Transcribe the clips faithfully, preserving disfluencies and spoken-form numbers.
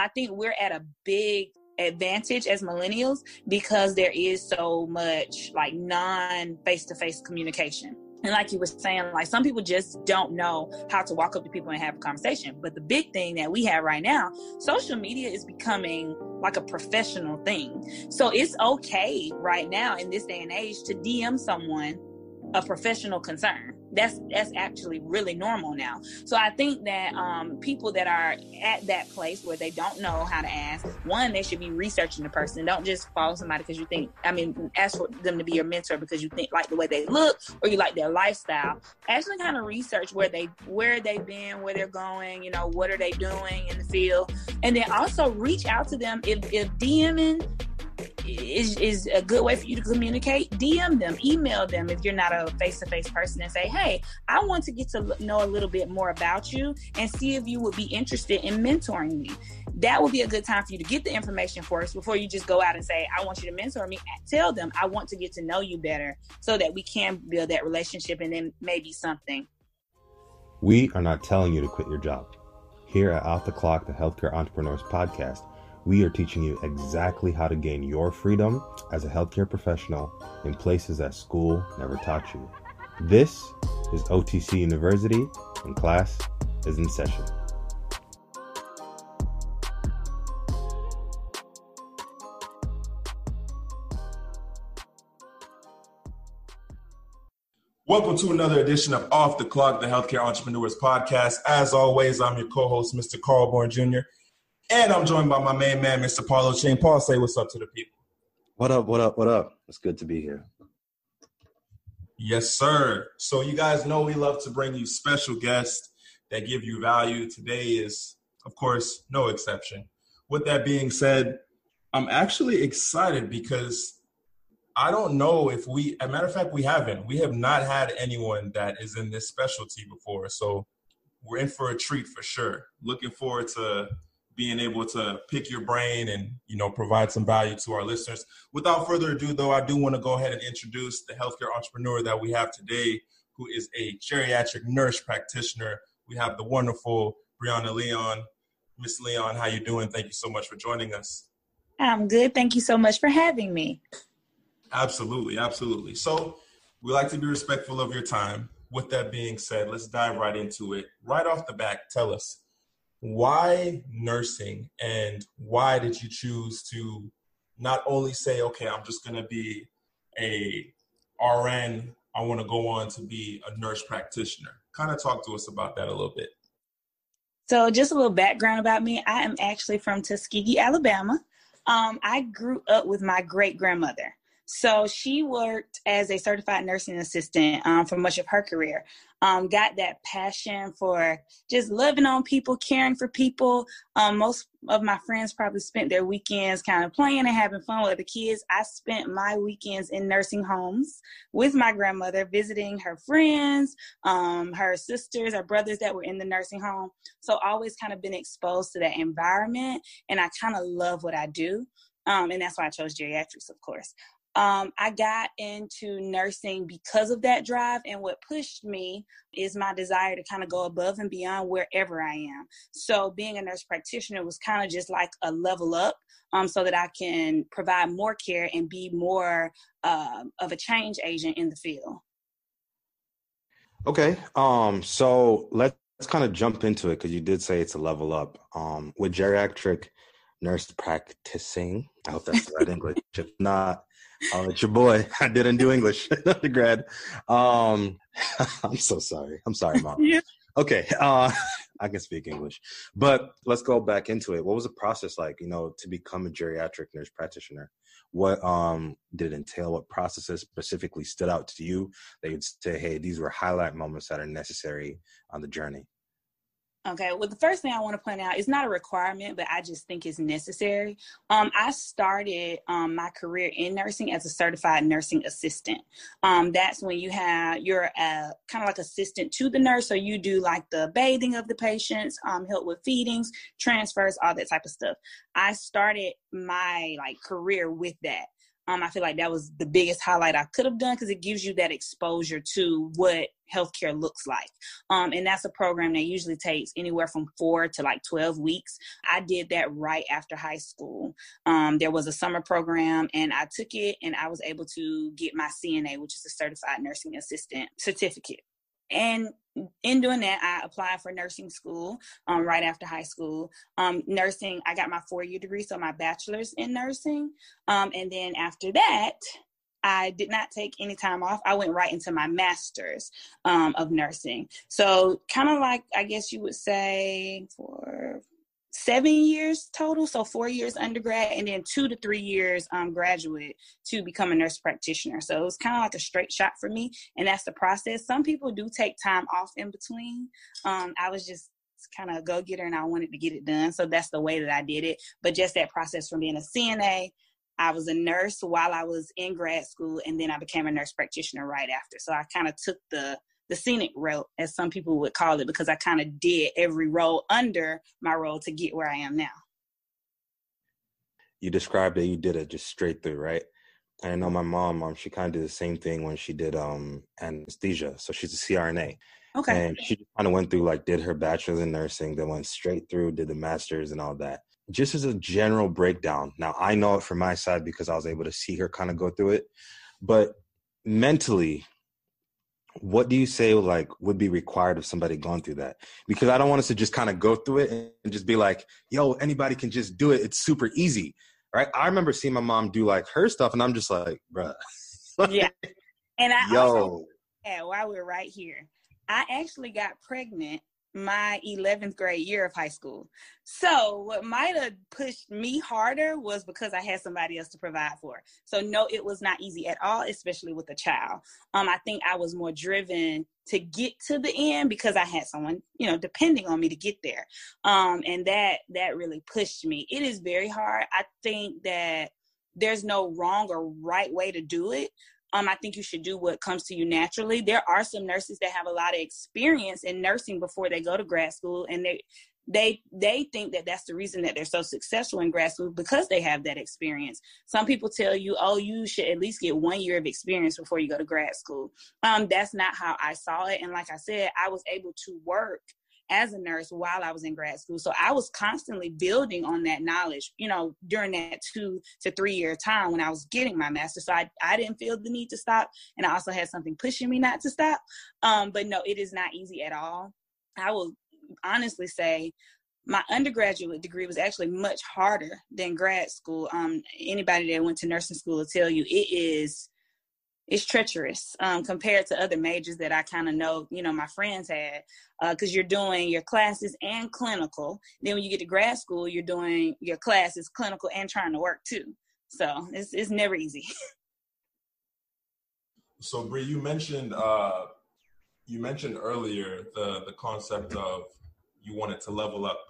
I think we're at a big advantage as millennials because there is so much like non face-to-face communication. And like you were saying, like some people just don't know how to walk up to people and have a conversation. But the big thing that we have right now, social media is becoming like a professional thing. So it's okay right now in this day and age to D M someone a professional concern. That's that's actually really normal now. So I think that um, people that are at that place where they don't know how to ask, one, they should be researching the person. Don't just follow somebody because you think, I mean, ask for them to be your mentor because you think like the way they look or you like their lifestyle. Actually kind of research where, they, where they've been, where they're going, you know, what are they doing in the field. And then also reach out to them. If, if DMing Is, is a good way for you to communicate, D M them, email them if you're not a face-to-face person and say, hey, I want to get to know a little bit more about you and see if you would be interested in mentoring me. That would be a good time for you to get the information first before you just go out and say, I want you to mentor me. Tell them, I want to get to know you better so that we can build that relationship and then maybe something. We are not telling you to quit your job. Here at Off the Clock, the Healthcare Entrepreneurs Podcast, we are teaching you exactly how to gain your freedom as a healthcare professional in places that school never taught you. This is O T C University, and class is in session. Welcome to another edition of Off the Clock, the Healthcare Entrepreneurs Podcast. As always, I'm your co-host, Mister Carl Bourne Junior, and I'm joined by my main man, Mister Paulo Chien. Paul, say what's up to the people. What up, what up, what up? It's good to be here. Yes, sir. So you guys know we love to bring you special guests that give you value. Today is, of course, no exception. With that being said, I'm actually excited because I don't know if we, as a matter of fact, we haven't. We have not had anyone that is in this specialty before. So we're in for a treat for sure. Looking forward to being able to pick your brain and, you know, provide some value to our listeners. Without further ado, though, I do want to go ahead and introduce the healthcare entrepreneur that we have today, who is a geriatric nurse practitioner. We have the wonderful Brianna Leon. Miss Leon, how you doing? Thank you so much for joining us. I'm good. Thank you so much for having me. Absolutely. Absolutely. So we like to be respectful of your time. With that being said, let's dive right into it. Right off the back, tell us, why nursing, and why did you choose to not only say, okay, I'm just going to be a R N, I want to go on to be a nurse practitioner? Kind of talk to us about that a little bit. So just a little background about me. I am actually from Tuskegee, Alabama. Um, I grew up with my great-grandmother. So she worked as a certified nursing assistant um, for much of her career. Um, got that passion for just loving on people, caring for people. Um, most of my friends probably spent their weekends kind of playing and having fun with the kids. I spent my weekends in nursing homes with my grandmother, visiting her friends, um, her sisters, her brothers that were in the nursing home. So always kind of been exposed to that environment, and I kind of love what I do. Um, and that's why I chose geriatrics, of course. Um, I got into nursing because of that drive, and what pushed me is my desire to kind of go above and beyond wherever I am. So being a nurse practitioner was kind of just like a level up um, so that I can provide more care and be more uh, of a change agent in the field. Okay, um, so let's kind of jump into it because you did say it's a level up. Um, with geriatric nurse practicing, I hope that's the right English, if not, oh, it's your boy. I didn't do English in undergrad. Um, I'm so sorry. I'm sorry, Mom. Yeah. Okay. Uh, I can speak English. But let's go back into it. What was the process like, you know, to become a geriatric nurse practitioner? What um, did it entail? What processes specifically stood out to you that you'd say, hey, these were highlight moments that are necessary on the journey? Okay, well, the first thing I want to point out, it's not a requirement, but I just think it's necessary. Um, I started um, my career in nursing as a certified nursing assistant. Um, that's when you have, you're a, kind of like assistant to the nurse, so you do like the bathing of the patients, um, help with feedings, transfers, all that type of stuff. I started my like career with that. Um, I feel like that was the biggest highlight I could have done because it gives you that exposure to what healthcare looks like. Um, and that's a program that usually takes anywhere from four to like twelve weeks. I did that right after high school. Um, there was a summer program and I took it and I was able to get my C N A, which is a Certified Nursing Assistant certificate. And in doing that, I applied for nursing school um, right after high school. Um, nursing, I got my four-year degree, so my bachelor's in nursing. Um, and then after that, I did not take any time off. I went right into my master's um, of nursing. So kind of like, I guess you would say, for seven years total, so four years undergrad and then two to three years um, graduate to become a nurse practitioner. So it was kind of like a straight shot for me, and that's the process. Some people do take time off in between. Um, I was just kind of a go-getter, and I wanted to get it done, so that's the way that I did it. But just that process from being a C N A, I was a nurse while I was in grad school, and then I became a nurse practitioner right after. So I kind of took the the scenic route, as some people would call it, because I kind of did every role under my role to get where I am now. You described that you did it just straight through, right? I know my mom, um, she kind of did the same thing when she did um, anesthesia. So she's a C R N A. Okay. And she kind of went through, like, did her bachelor's in nursing, then went straight through, did the master's and all that. Just as a general breakdown. Now, I know it from my side because I was able to see her kind of go through it. But mentally, what do you say, like, would be required of somebody going through that? Because I don't want us to just kind of go through it and just be like, yo, anybody can just do it. It's super easy, right? I remember seeing my mom do, like, her stuff, and I'm just like, bruh. Yeah. And I yo. also, yeah, while we're right here, I actually got pregnant my eleventh grade year of high school. So what might have pushed me harder was because I had somebody else to provide for. So no, it was not easy at all, especially with a child. Um, I think I was more driven to get to the end because I had someone, you know, depending on me to get there. Um, and that that really pushed me. It is very hard. I think that there's no wrong or right way to do it. Um, I think you should do what comes to you naturally. There are some nurses that have a lot of experience in nursing before they go to grad school, and they they they think that that's the reason that they're so successful in grad school, because they have that experience. Some people tell you, oh, you should at least get one year of experience before you go to grad school. Um, that's not how I saw it. And like I said, I was able to work as a nurse while I was in grad school. So I was constantly building on that knowledge, you know, during that two to three year time when I was getting my master's. So I, I didn't feel the need to stop. And I also had something pushing me not to stop. Um, but no, it is not easy at all. I will honestly say my undergraduate degree was actually much harder than grad school. Um, anybody that went to nursing school will tell you it is It's treacherous um, compared to other majors that I kind of know, you know, my friends had, because uh, you're doing your classes and clinical. Then when you get to grad school, you're doing your classes, clinical, and trying to work too. So it's it's never easy. So Bree, you mentioned uh, you mentioned earlier the the concept of you wanted to level up,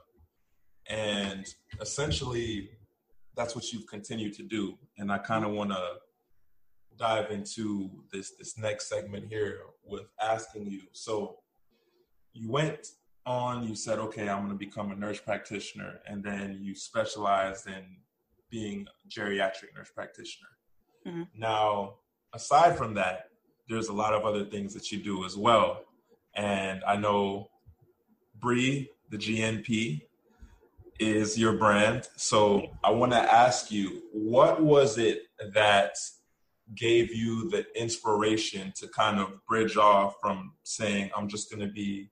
and essentially that's what you've continued to do. And I kind of want to dive into this this next segment here with asking you. So you went on, you said, okay, I'm going to become a nurse practitioner, and then you specialized in being a geriatric nurse practitioner. Mm-hmm. Now, aside from that, there's a lot of other things that you do as well. And I know Bree the G N P is your brand. So I want to ask you, what was it that gave you the inspiration to kind of bridge off from saying, I'm just going to be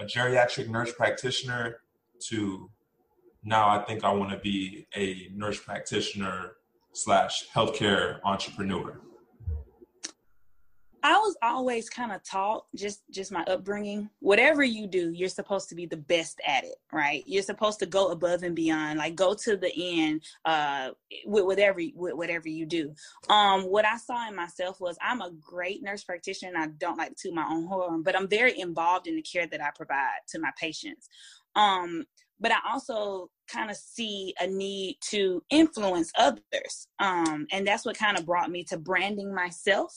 a geriatric nurse practitioner to now I think I want to be a nurse practitioner slash healthcare entrepreneur? I was always kind of taught, just, just my upbringing, whatever you do, you're supposed to be the best at it, right? You're supposed to go above and beyond, like go to the end uh, with whatever with whatever you do. Um, what I saw in myself was I'm a great nurse practitioner, and I don't like to toot my own horn, but I'm very involved in the care that I provide to my patients. Um, but I also kind of see a need to influence others. Um, and that's what kind of brought me to branding myself.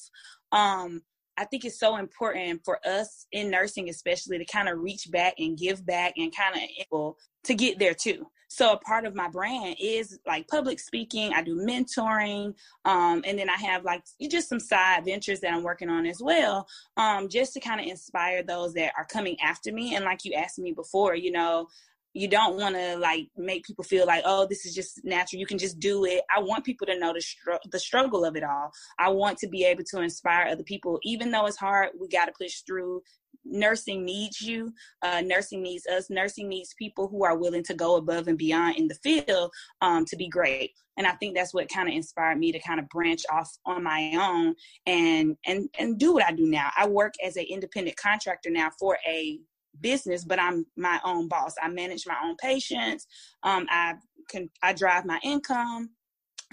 Um, I think it's so important for us in nursing, especially, to kind of reach back and give back and kind of to get there too. So a part of my brand is like public speaking. I do mentoring. Um, and then I have like just some side ventures that I'm working on as well, um, just to kind of inspire those that are coming after me. And like you asked me before, you know, you don't want to like make people feel like, oh, this is just natural. You can just do it. I want people to know the, str- the struggle of it all. I want to be able to inspire other people. Even though it's hard, we got to push through. Nursing needs you. Uh, nursing needs us. Nursing needs people who are willing to go above and beyond in the field um, to be great. And I think that's what kind of inspired me to kind of branch off on my own and and and do what I do now. I work as an independent contractor now for a business, but I'm my own boss. I manage my own patients. Um, I can I drive my income.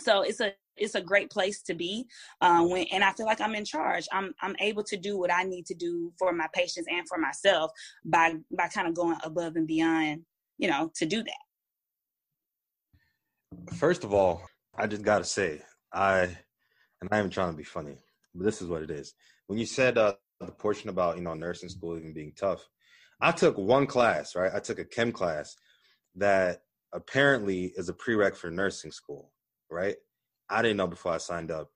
So it's a it's a great place to be uh, when, and I feel like I'm in charge. I'm I'm able to do what I need to do for my patients and for myself by by kind of going above and beyond, you know, to do that. First of all, I just got to say, I, and I am trying to be funny, but this is what it is. When you said uh, the portion about, you know, nursing school even being tough, I took one class, right? I took a chem class that apparently is a prereq for nursing school, right? I didn't know before I signed up.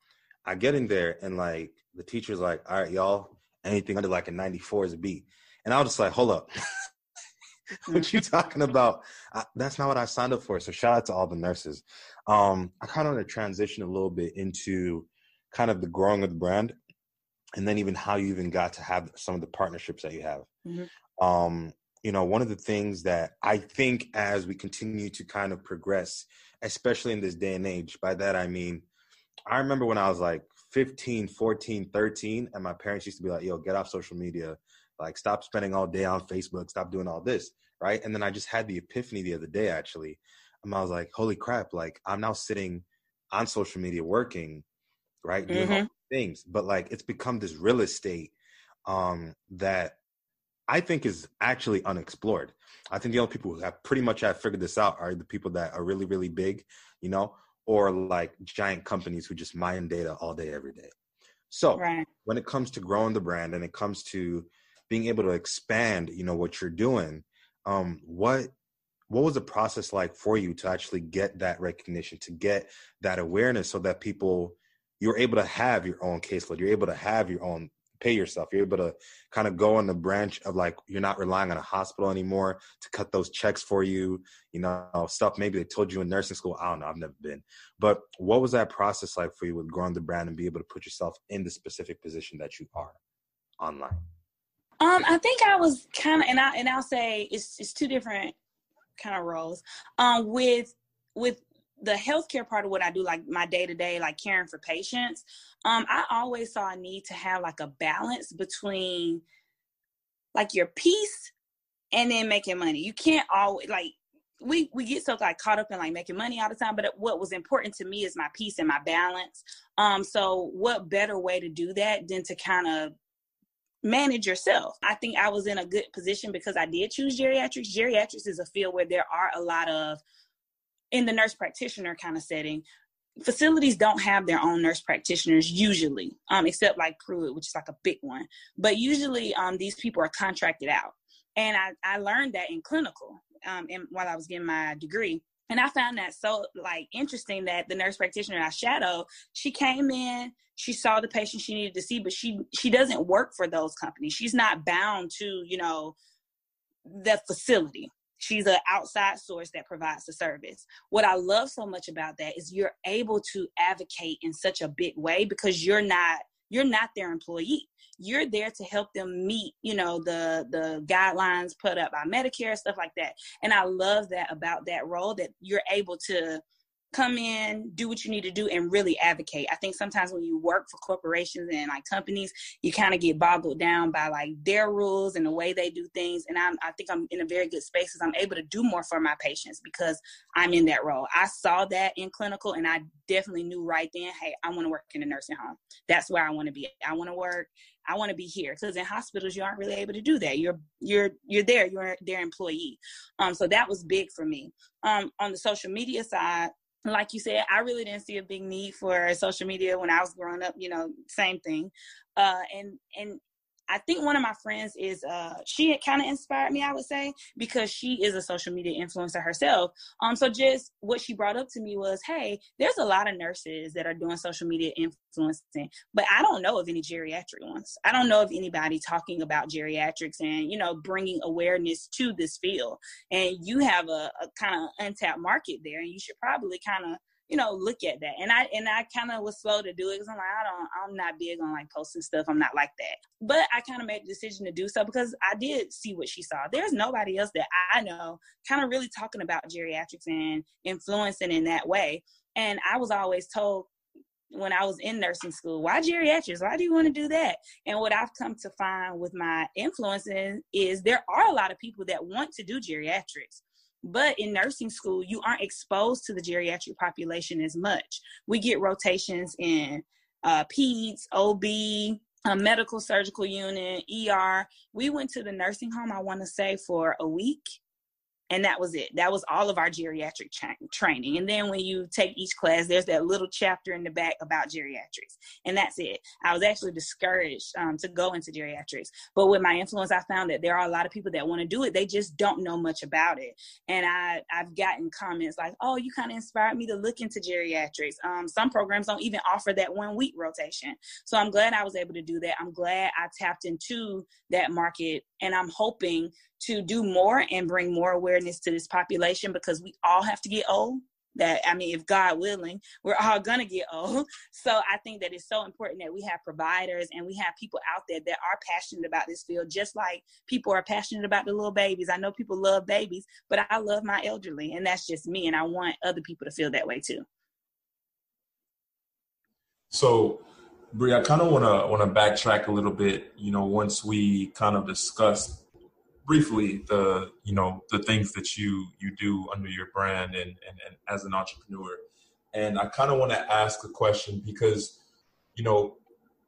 I get in there and like the teacher's like, all right, y'all, anything under like a ninety-four is a B. And I was just like, hold up. What you talking about? I, that's not what I signed up for. So shout out to all the nurses. Um, I kind of want to transition a little bit into kind of the growing of the brand and then even how you even got to have some of the partnerships that you have. Mm-hmm. Um, you know, one of the things that I think as we continue to kind of progress, especially in this day and age, by that I mean, I remember when I was like fifteen, fourteen, thirteen, and my parents used to be like, yo, get off social media, like stop spending all day on Facebook, stop doing all this, right? And then I just had the epiphany the other day, actually. And I was like, holy crap, like I'm now sitting on social media working, right, doing mm-hmm. all things. But like it's become this real estate um, that I think is actually unexplored. I think the only people who have pretty much have figured this out are the people that are really, really big, you know, or like giant companies who just mine data all day, every day. So right. When it comes to growing the brand and it comes to being able to expand, you know, what you're doing, um, what, what was the process like for you to actually get that recognition, to get that awareness so that people, you're able to have your own caseload, you're able to have your own pay yourself. You're able to kind of go on the branch of like, you're not relying on a hospital anymore to cut those checks for you, you know, stuff maybe they told you in nursing school. I don't know. I've never been. But what was that process like for you with growing the brand and be able to put yourself in the specific position that you are online? Um, I think I was kind of, and, I, and I'll say it's it's two different kind of roles. Um, with with the healthcare part of what I do, like my day-to-day, like caring for patients, um, I always saw a need to have like a balance between like your peace and then making money. You can't always like, we, we get so like caught up in like making money all the time, but what was important to me is my peace and my balance. Um, so what better way to do that than to kind of manage yourself? I think I was in a good position because I did choose geriatrics. Geriatrics is a field where there are a lot of, in the nurse practitioner kind of setting, facilities don't have their own nurse practitioners usually, um, except like Pruitt, which is like a big one. But usually um, these people are contracted out. And I, I learned that in clinical um, and while I was getting my degree. And I found that so like interesting that the nurse practitioner I shadowed, she came in, she saw the patient she needed to see, but she she doesn't work for those companies. She's not bound to, you know, the facility. She's an outside source that provides the service. What I love so much about that is you're able to advocate in such a big way because you're not you're not their employee. You're there to help them meet, you know, the the guidelines put up by Medicare, stuff like that. And I love that about that role, that you're able to come in, do what you need to do, and really advocate. I think sometimes when you work for corporations and like companies, you kind of get boggled down by like their rules and the way they do things. And I'm, I think I'm in a very good space because I'm able to do more for my patients because I'm in that role. I saw that in clinical, and I definitely knew right then, hey, I want to work in a nursing home. That's where I want to be. I want to work. I want to be here, because in hospitals you aren't really able to do that. You're you're you're there. You're their employee. Um, so that was big for me. Um, on the social media side, like you said, I really didn't see a big need for social media when I was growing up, you know, same thing. Uh, and, and I think one of my friends is, uh, she had kind of inspired me, I would say, because she is a social media influencer herself. Um, so just what she brought up to me was, hey, there's a lot of nurses that are doing social media influencing, but I don't know of any geriatric ones. I don't know of anybody talking about geriatrics and, you know, bringing awareness to this field. And you have a, a kind of untapped market there, and you should probably kind of, you know, look at that. And I and I kind of was slow to do it because I'm like, I don't, I'm not big on like posting stuff. I'm not like that. But I kind of made the decision to do so because I did see what she saw. There's nobody else that I know kind of really talking about geriatrics and influencing in that way. And I was always told when I was in nursing school, why geriatrics? Why do you want to do that? And what I've come to find with my influencing is there are a lot of people that want to do geriatrics. But in nursing school, you aren't exposed to the geriatric population as much. We get rotations in uh, peds, O B, a medical surgical unit, E R. We went to the nursing home, I want to say, for a week. And that was it. That was all of our geriatric tra- training. And then when you take each class, there's that little chapter in the back about geriatrics. And that's it. I was actually discouraged um, to go into geriatrics. But with my influence, I found that there are a lot of people that want to do it. They just don't know much about it. And I, I've gotten comments like, oh, you kind of inspired me to look into geriatrics. Um, some programs don't even offer that one week rotation. So I'm glad I was able to do that. I'm glad I tapped into that market. And I'm hoping to do more and bring more awareness to this population, because we all have to get old. That, I mean, if God willing, we're all going to get old. So I think that it's so important that we have providers and we have people out there that are passionate about this field, just like people are passionate about the little babies. I know people love babies, but I love my elderly, and that's just me. And I want other people to feel that way too. So Bree, I kind of want to want to backtrack a little bit, you know, once we kind of discussed briefly the, you know, the things that you you do under your brand and and, and as an entrepreneur. And I kind of want to ask a question because, you know,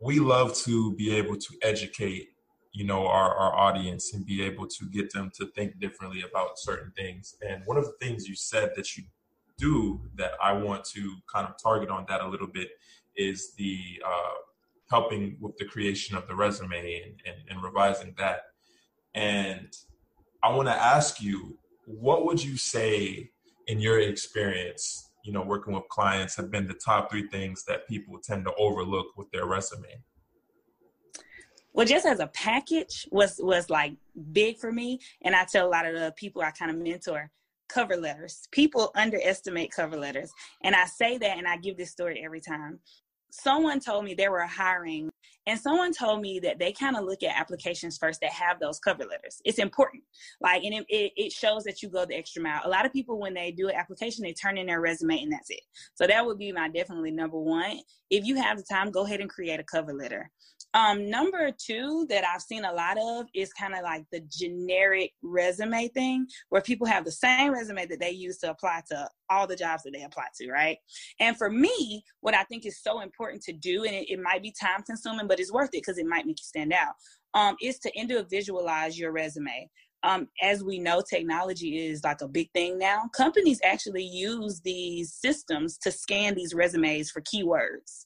we love to be able to educate, you know, our, our audience and be able to get them to think differently about certain things. And one of the things you said that you do that I want to kind of target on that a little bit is the uh, helping with the creation of the resume and, and, and revising that. And I want to ask you, what would you say in your experience, you know, working with clients, have been the top three things that people tend to overlook with their resume? Well, just as a package was, was like big for me. And I tell a lot of the people I kind of mentor, cover letters. People underestimate cover letters. And I say that, and I give this story every time. Someone told me they were hiring, and someone told me that they kind of look at applications first that have those cover letters. It's important. Like, and it, it shows that you go the extra mile. A lot of people, when they do an application, they turn in their resume and that's it. So that would be my definitely number one. If you have the time, go ahead and create a cover letter. Um, number two that I've seen a lot of is kind of like the generic resume thing, where people have the same resume that they use to apply to all the jobs that they apply to, right? And for me, what I think is so important to do, and it, it might be time consuming, but it's worth it because it might make you stand out, um, is to individualize your resume. Um, as we know, technology is like a big thing now. Companies actually use these systems to scan these resumes for keywords.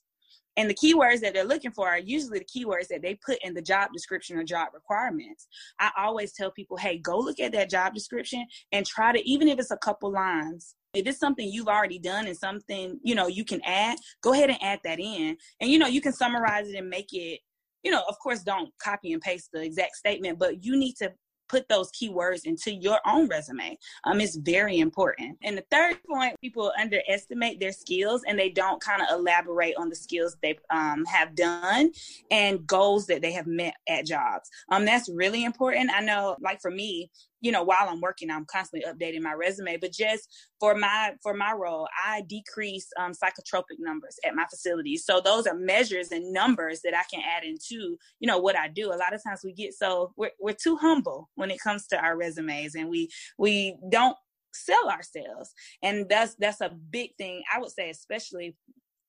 And the keywords that they're looking for are usually the keywords that they put in the job description or job requirements. I always tell people, hey, go look at that job description and try to, even if it's a couple lines, if it's something you've already done and something, you know, you can add, go ahead and add that in. And, you know, you can summarize it and make it, you know, of course, don't copy and paste the exact statement, but you need to put those keywords into your own resume. Um, it's very important. And the third point, people underestimate their skills and they don't kind of elaborate on the skills they um, have done and goals that they have met at jobs. Um, that's really important. I know, like for me, you know, while I'm working, I'm constantly updating my resume, but just for my, for my role, I decrease um, psychotropic numbers at my facilities. So those are measures and numbers that I can add into, you know, what I do. A lot of times we get, so we're, we're too humble when it comes to our resumes, and we, we don't sell ourselves. And that's, that's a big thing. I would say, especially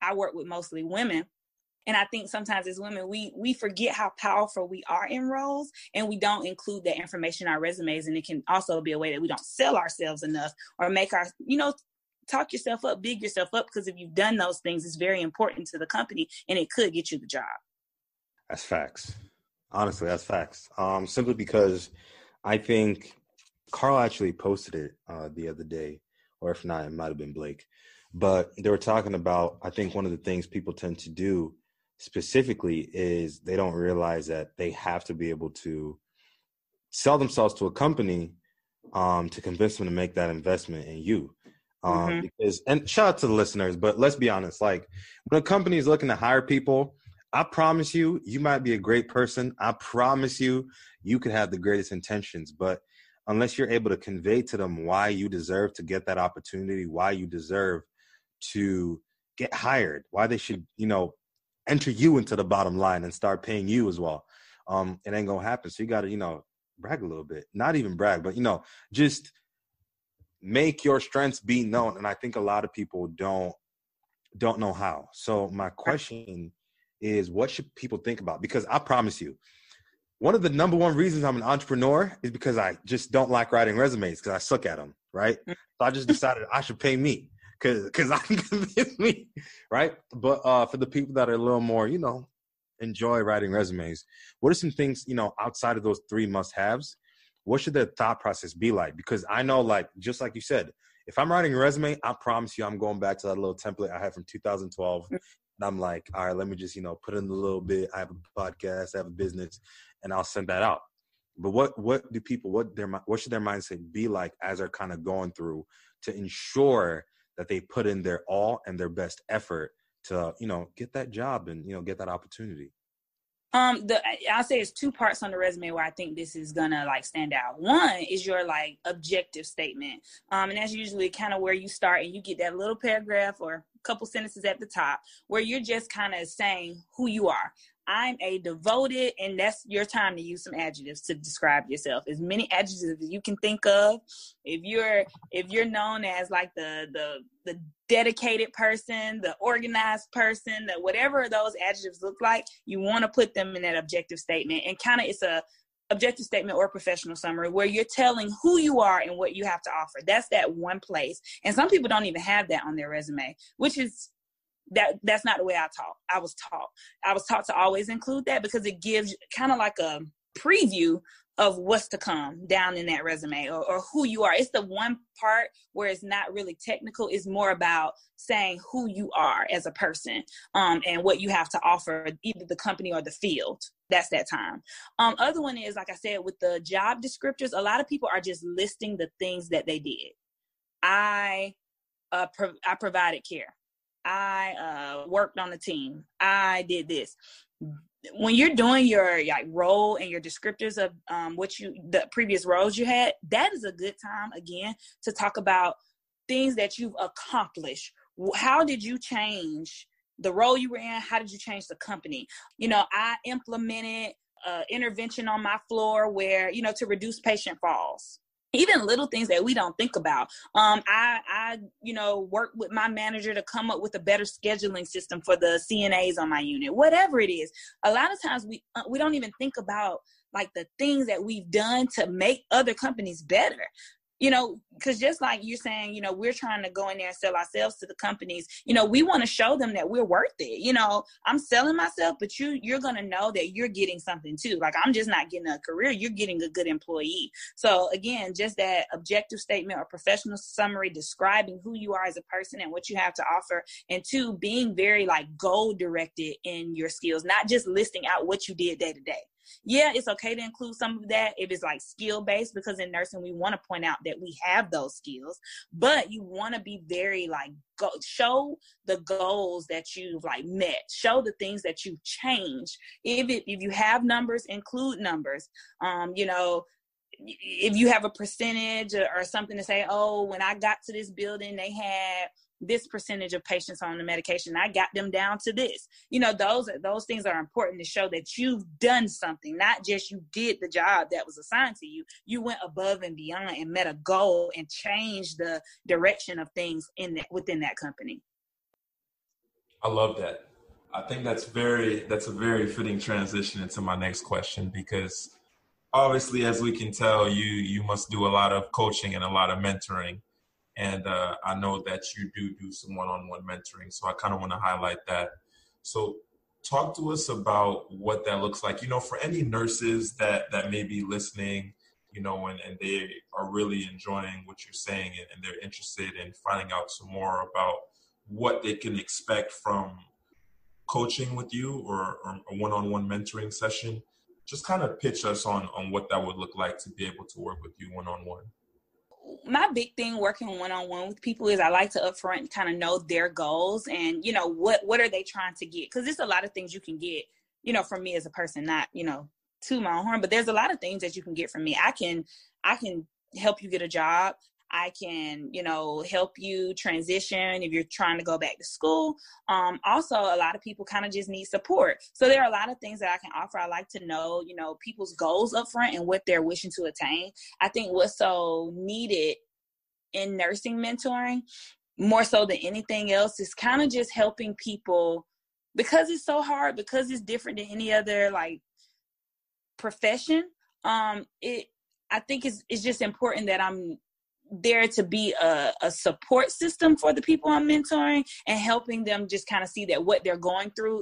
I work with mostly women. And I think sometimes as women, we we forget how powerful we are in roles, and we don't include that information in our resumes. And it can also be a way that we don't sell ourselves enough or make our, you know, talk yourself up, big yourself up, because if you've done those things, it's very important to the company and it could get you the job. That's facts. Honestly, that's facts. Um, simply because I think Carl actually posted it uh, the other day, or if not, it might have been Blake. But they were talking about, I think one of the things people tend to do specifically is they don't realize that they have to be able to sell themselves to a company um, to convince them to make that investment in you. Um, mm-hmm. because, and shout out to the listeners, but let's be honest, like when a company is looking to hire people, I promise you, you might be a great person. I promise you, you could have the greatest intentions, but unless you're able to convey to them why you deserve to get that opportunity, why you deserve to get hired, why they should, you know, enter you into the bottom line and start paying you as well. Um, it ain't gonna happen. So you gotta, you know, brag a little bit, not even brag, but, you know, just make your strengths be known. And I think a lot of people don't, don't know how. So my question is, what should people think about? Because I promise you, one of the number one reasons I'm an entrepreneur is because I just don't like writing resumes because I suck at them, right? So I just decided I should pay me because because I can convince me, right? But uh, for the people that are a little more, you know, enjoy writing resumes, what are some things, you know, outside of those three must-haves? What should their thought process be like? Because I know, like, just like you said, if I'm writing a resume, I promise you I'm going back to that little template I had from two thousand twelve. And I'm like, all right, let me just, you know, put in a little bit. I have a podcast, I have a business, and I'll send that out. But what what do people, what their what should their mindset be like as they're kind of going through to ensure that they put in their all and their best effort to, you know, get that job and, you know, get that opportunity? Um, the I'll say it's two parts on the resume where I think this is gonna like stand out. One is your like objective statement. Um, and that's usually kind of where you start and you get that little paragraph or a couple sentences at the top where you're just kind of saying who you are. I'm a devoted, and that's your time to use some adjectives to describe yourself. As many adjectives as you can think of. If you're if you're known as like the the the dedicated person, the organized person, that whatever those adjectives look like, you want to put them in that objective statement. And kind of it's a objective statement or professional summary where you're telling who you are and what you have to offer. That's that one place. And some people don't even have that on their resume, which is That that's not the way I taught. I was taught. I was taught to always include that because it gives kind of like a preview of what's to come down in that resume or, or who you are. It's the one part where it's not really technical. It's more about saying who you are as a person um, and what you have to offer either the company or the field. That's that time. Um, other one is, like I said, with the job descriptors, a lot of people are just listing the things that they did. I uh, pro- I provided care. I uh, worked on the team. I did this. When you're doing your like role and your descriptors of um, what you, the previous roles you had, that is a good time again to talk about things that you've accomplished. How did you change the role you were in? How did you change the company? You know, I implemented an intervention on my floor where, you know, to reduce patient falls. Even little things that we don't think about. Um, I, I, you know, worked with my manager to come up with a better scheduling system for the C N As on my unit. Whatever it is, a lot of times we uh, we don't even think about like the things that we've done to make other companies better. You know, because just like you're saying, you know, we're trying to go in there and sell ourselves to the companies. You know, we want to show them that we're worth it. You know, I'm selling myself, but you, you're going to know that you're getting something too. Like, I'm just not getting a career. You're getting a good employee. So again, just that objective statement or professional summary describing who you are as a person and what you have to offer. And two, being very like goal directed in your skills, not just listing out what you did day to day. Yeah, it's okay to include some of that if it's like skill based, because in nursing we want to point out that we have those skills, but you want to be very like go, show the goals that you've like met, show the things that you've changed. If it, if you have numbers, include numbers. Um, you know, if you have a percentage or, or something to say, oh, when I got to this building, they had this percentage of patients on the medication. I got them down to this. You know, those those things are important to show that you've done something, not just you did the job that was assigned to you. You went above and beyond and met a goal and changed the direction of things in that, within that company. I love that. I think that's very that's a very fitting transition into my next question, because obviously, as we can tell, you you must do a lot of coaching and a lot of mentoring. And uh, I know that you do do some one-on-one mentoring, so I kind of want to highlight that. So talk to us about what that looks like. You know, for any nurses that, that may be listening, you know, and, and they are really enjoying what you're saying and, and they're interested in finding out some more about what they can expect from coaching with you or, or a one-on-one mentoring session, just kind of pitch us on, on what that would look like to be able to work with you one-on-one. My big thing working one-on-one with people is I like to upfront kind of know their goals and, you know, what, what are they trying to get? Because there's a lot of things you can get, you know, from me as a person, not, you know, to my own harm, but there's a lot of things that you can get from me. I can, I can help you get a job. I can, you know, help you transition if you're trying to go back to school. Um, also, a lot of people kind of just need support. So there are a lot of things that I can offer. I like to know, you know, people's goals up front and what they're wishing to attain. I think what's so needed in nursing mentoring, more so than anything else, is kind of just helping people, because it's so hard, because it's different than any other, like, profession. Um, it, I think it's, it's just important that I'm there to be a, a support system for the people I'm mentoring and helping them just kind of see that what they're going through,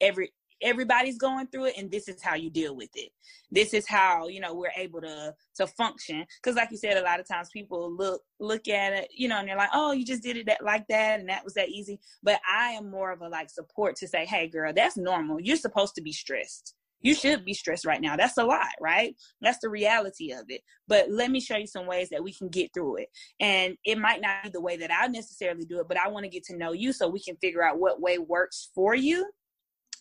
every everybody's going through it, and this is how you deal with it. This is how, you know, we're able to to function. Because like you said, a lot of times people look look at it, you know, and they're like, oh, you just did it that like that and that was that easy. But I am more of a like support to say, hey girl, that's normal. You're supposed to be stressed. You should be stressed right now. That's a lot, right? That's the reality of it. But let me show you some ways that we can get through it. And it might not be the way that I necessarily do it, but I want to get to know you so we can figure out what way works for you.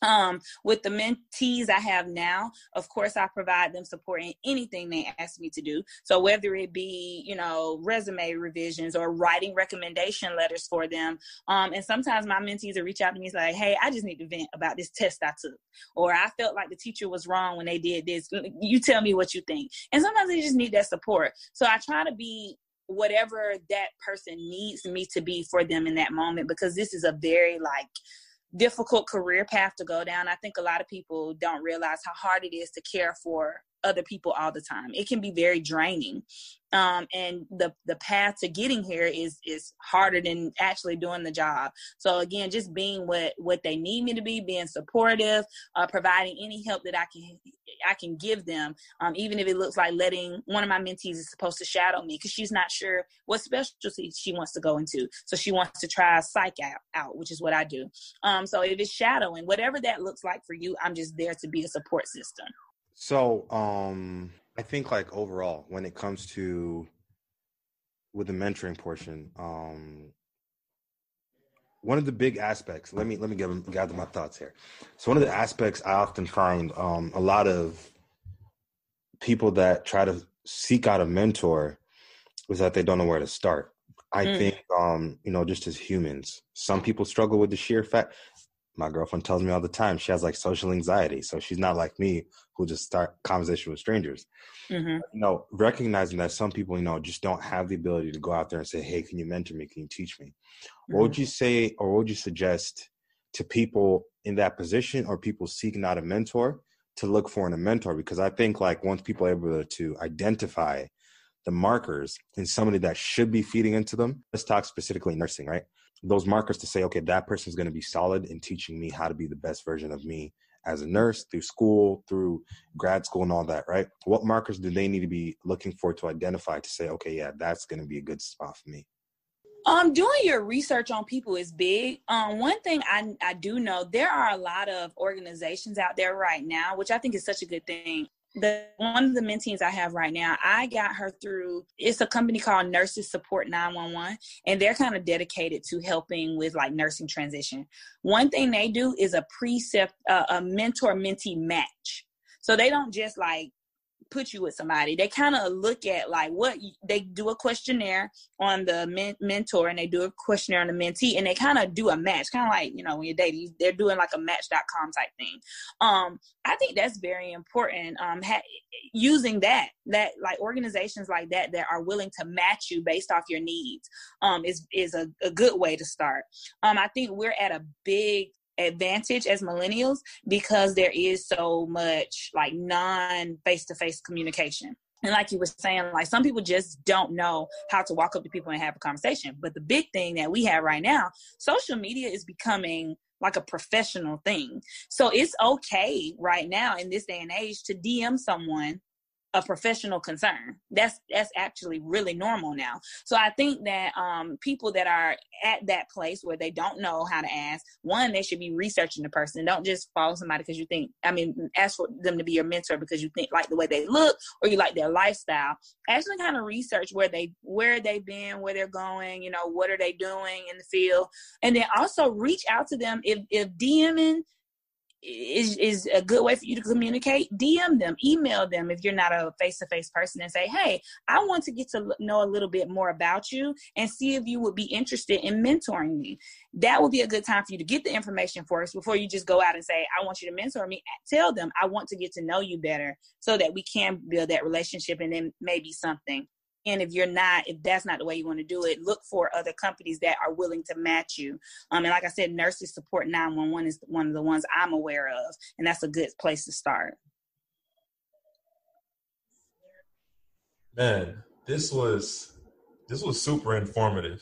Um, with the mentees I have now, of course, I provide them support in anything they ask me to do. So whether it be, you know, resume revisions or writing recommendation letters for them. Um, and sometimes my mentees will reach out to me and say, hey, I just need to vent about this test I took, or I felt like the teacher was wrong when they did this. You tell me what you think. And sometimes they just need that support. So I try to be whatever that person needs me to be for them in that moment, because this is a very like difficult career path to go down. I think a lot of people don't realize how hard it is to care for other people all the time. It can be very draining. Um, and the, the path to getting here is, is harder than actually doing the job. So again, just being what, what they need me to be, being supportive, uh, providing any help that I can, I can give them. Um, even if it looks like letting one of my mentees is supposed to shadow me because she's not sure what specialty she wants to go into. So she wants to try psych out, out which is what I do. Um, so if it's shadowing, whatever that looks like for you, I'm just there to be a support system. So um, I think like overall, when it comes to with the mentoring portion, um, one of the big aspects, let me let me get, gather my thoughts here. So one of the aspects I often find um, a lot of people that try to seek out a mentor is that they don't know where to start. I mm. think, um, you know, just as humans, some people struggle with the sheer fact. My girlfriend tells me all the time she has like social anxiety. So she's not like me who just start conversation with strangers. Mm-hmm. You know, recognizing that some people, you know, just don't have the ability to go out there and say, hey, can you mentor me? Can you teach me? Mm-hmm. What would you say, or what would you suggest to people in that position or people seeking out a mentor to look for in a mentor? Because I think like once people are able to identify the markers in somebody that should be feeding into them, let's talk specifically nursing, right? Those markers to say, okay, that person's going to be solid in teaching me how to be the best version of me as a nurse through school, through grad school and all that, right? What markers do they need to be looking for to identify to say, okay, yeah, that's going to be a good spot for me? Um, doing your research on people is big. Um, one thing I, I do know, there are a lot of organizations out there right now, which I think is such a good thing. The one of the mentees I have right now, I got her through, it's a company called Nurses Support nine one one, and they're kind of dedicated to helping with like nursing transition. One thing they do is a precept, uh, a mentor-mentee match. So they don't just like put you with somebody. They kind of look at like what you, they do a questionnaire on the men, mentor, and they do a questionnaire on the mentee, and they kind of do a match, kind of like, you know, when you're dating, they're doing like a match dot com type thing. Um, I think that's very important. Um, ha- using that, that like organizations like that, that are willing to match you based off your needs, um, is, is a, a good way to start. Um, I think we're at a big advantage as millennials because there is so much like non face-to-face communication. And like you were saying, like some people just don't know how to walk up to people and have a conversation. But the big thing that we have right now, social media is becoming like a professional thing. So it's okay right now in this day and age to D M someone a professional concern. That's that's actually really normal now. So I think that um, people that are at that place where they don't know how to ask, one, they should be researching the person. Don't just follow somebody because you think, I mean, ask for them to be your mentor because you think like the way they look or you like their lifestyle. Actually kind of research where, they, where they've been, where they're going, you know, what are they doing in the field. And then also reach out to them. If, if DMing is is a good way for you to communicate, D M them, email them if you're not a face-to-face person and say, hey, I want to get to know a little bit more about you and see if you would be interested in mentoring me. That would be a good time for you to get the information first before you just go out and say, I want you to mentor me. Tell them, I want to get to know you better so that we can build that relationship and then maybe something. And if you're not, if that's not the way you want to do it, look for other companies that are willing to match you. Um, and like I said, Nurses Support nine one one is one of the ones I'm aware of, and that's a good place to start. Man, this was this was super informative.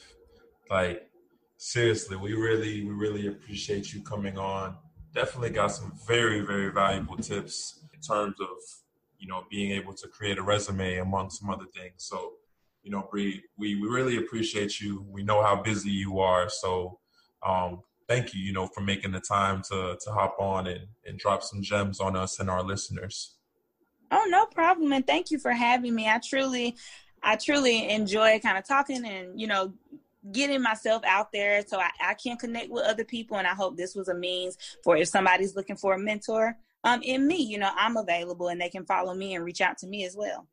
Like, seriously, we really we really appreciate you coming on. Definitely got some very very valuable tips in terms of, you know, being able to create a resume among some other things. So, you know, Bree, we, we really appreciate you. We know how busy you are. So um, thank you, you know, for making the time to to hop on and, and drop some gems on us and our listeners. Oh, no problem. And thank you for having me. I truly, I truly enjoy kind of talking and, you know, getting myself out there so I, I can connect with other people. And I hope this was a means for if somebody's looking for a mentor, Um, in me, you know, I'm available and they can follow me and reach out to me as well.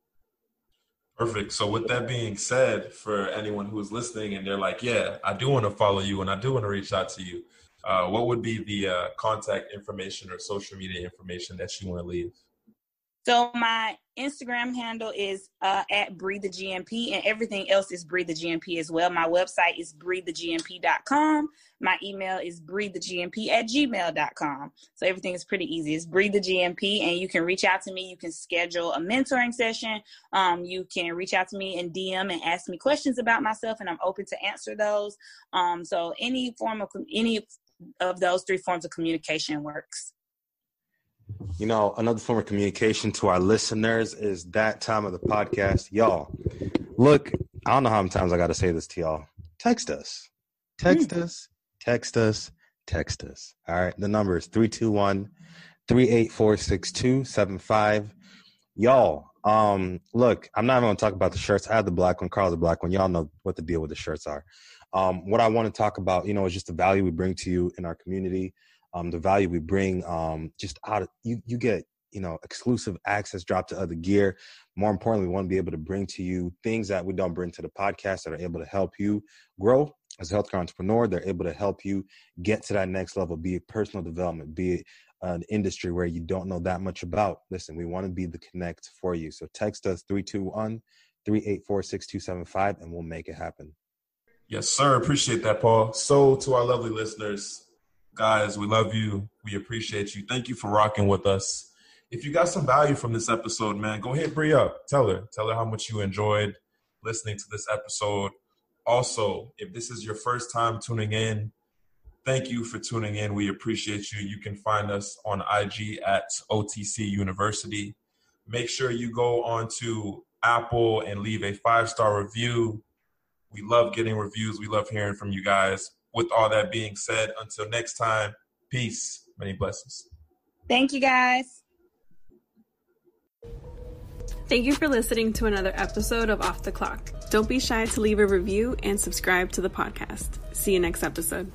Perfect. So with that being said, for anyone who's listening and they're like, yeah, I do want to follow you and I do want to reach out to you, uh, what would be the uh, contact information or social media information that you want to leave? So my Instagram handle is uh, at Bree the G N P, and everything else is Bree the G N P as well. My website is bree the g n p dot com. My email is bree the g n p at gmail dot com. So everything is pretty easy. It's Bree the G N P, and you can reach out to me. You can schedule a mentoring session. Um, you can reach out to me and D M and ask me questions about myself, and I'm open to answer those. Um, so any form of any of those three forms of communication works. You know, another form of communication to our listeners is that time of the podcast. Y'all, look, I don't know how many times I got to say this to y'all. Text us. Text mm. us. Text us. Text us. All right. The number is three two one, three eight four, six two seven five. Y'all, um, look, I'm not even going to talk about the shirts. I have the black one. Carl's the black one. Y'all know what the deal with the shirts are. Um, what I want to talk about, you know, is just the value we bring to you in our community. Um, the value we bring, um, just out of, you, you get, you know, exclusive access, drop to other gear. More importantly, we want to be able to bring to you things that we don't bring to the podcast that are able to help you grow as a healthcare entrepreneur. They're able to help you get to that next level, be it personal development, be it an industry where you don't know that much about. Listen, we want to be the connect for you. So text us three two one, three eight four, six two seven five and we'll make it happen. Yes, sir. Appreciate that, Paul. So to our lovely listeners, guys, we love you. We appreciate you. Thank you for rocking with us. If you got some value from this episode, man, go hit Bree up. Tell her. Tell her how much you enjoyed listening to this episode. Also, if this is your first time tuning in, thank you for tuning in. We appreciate you. You can find us on I G at O T C University. Make sure you go on to Apple and leave a five-star review. We love getting reviews. We love hearing from you guys. With all that being said, until next time, peace. Many blessings. Thank you, guys. Thank you for listening to another episode of Off the Clock. Don't be shy to leave a review and subscribe to the podcast. See you next episode.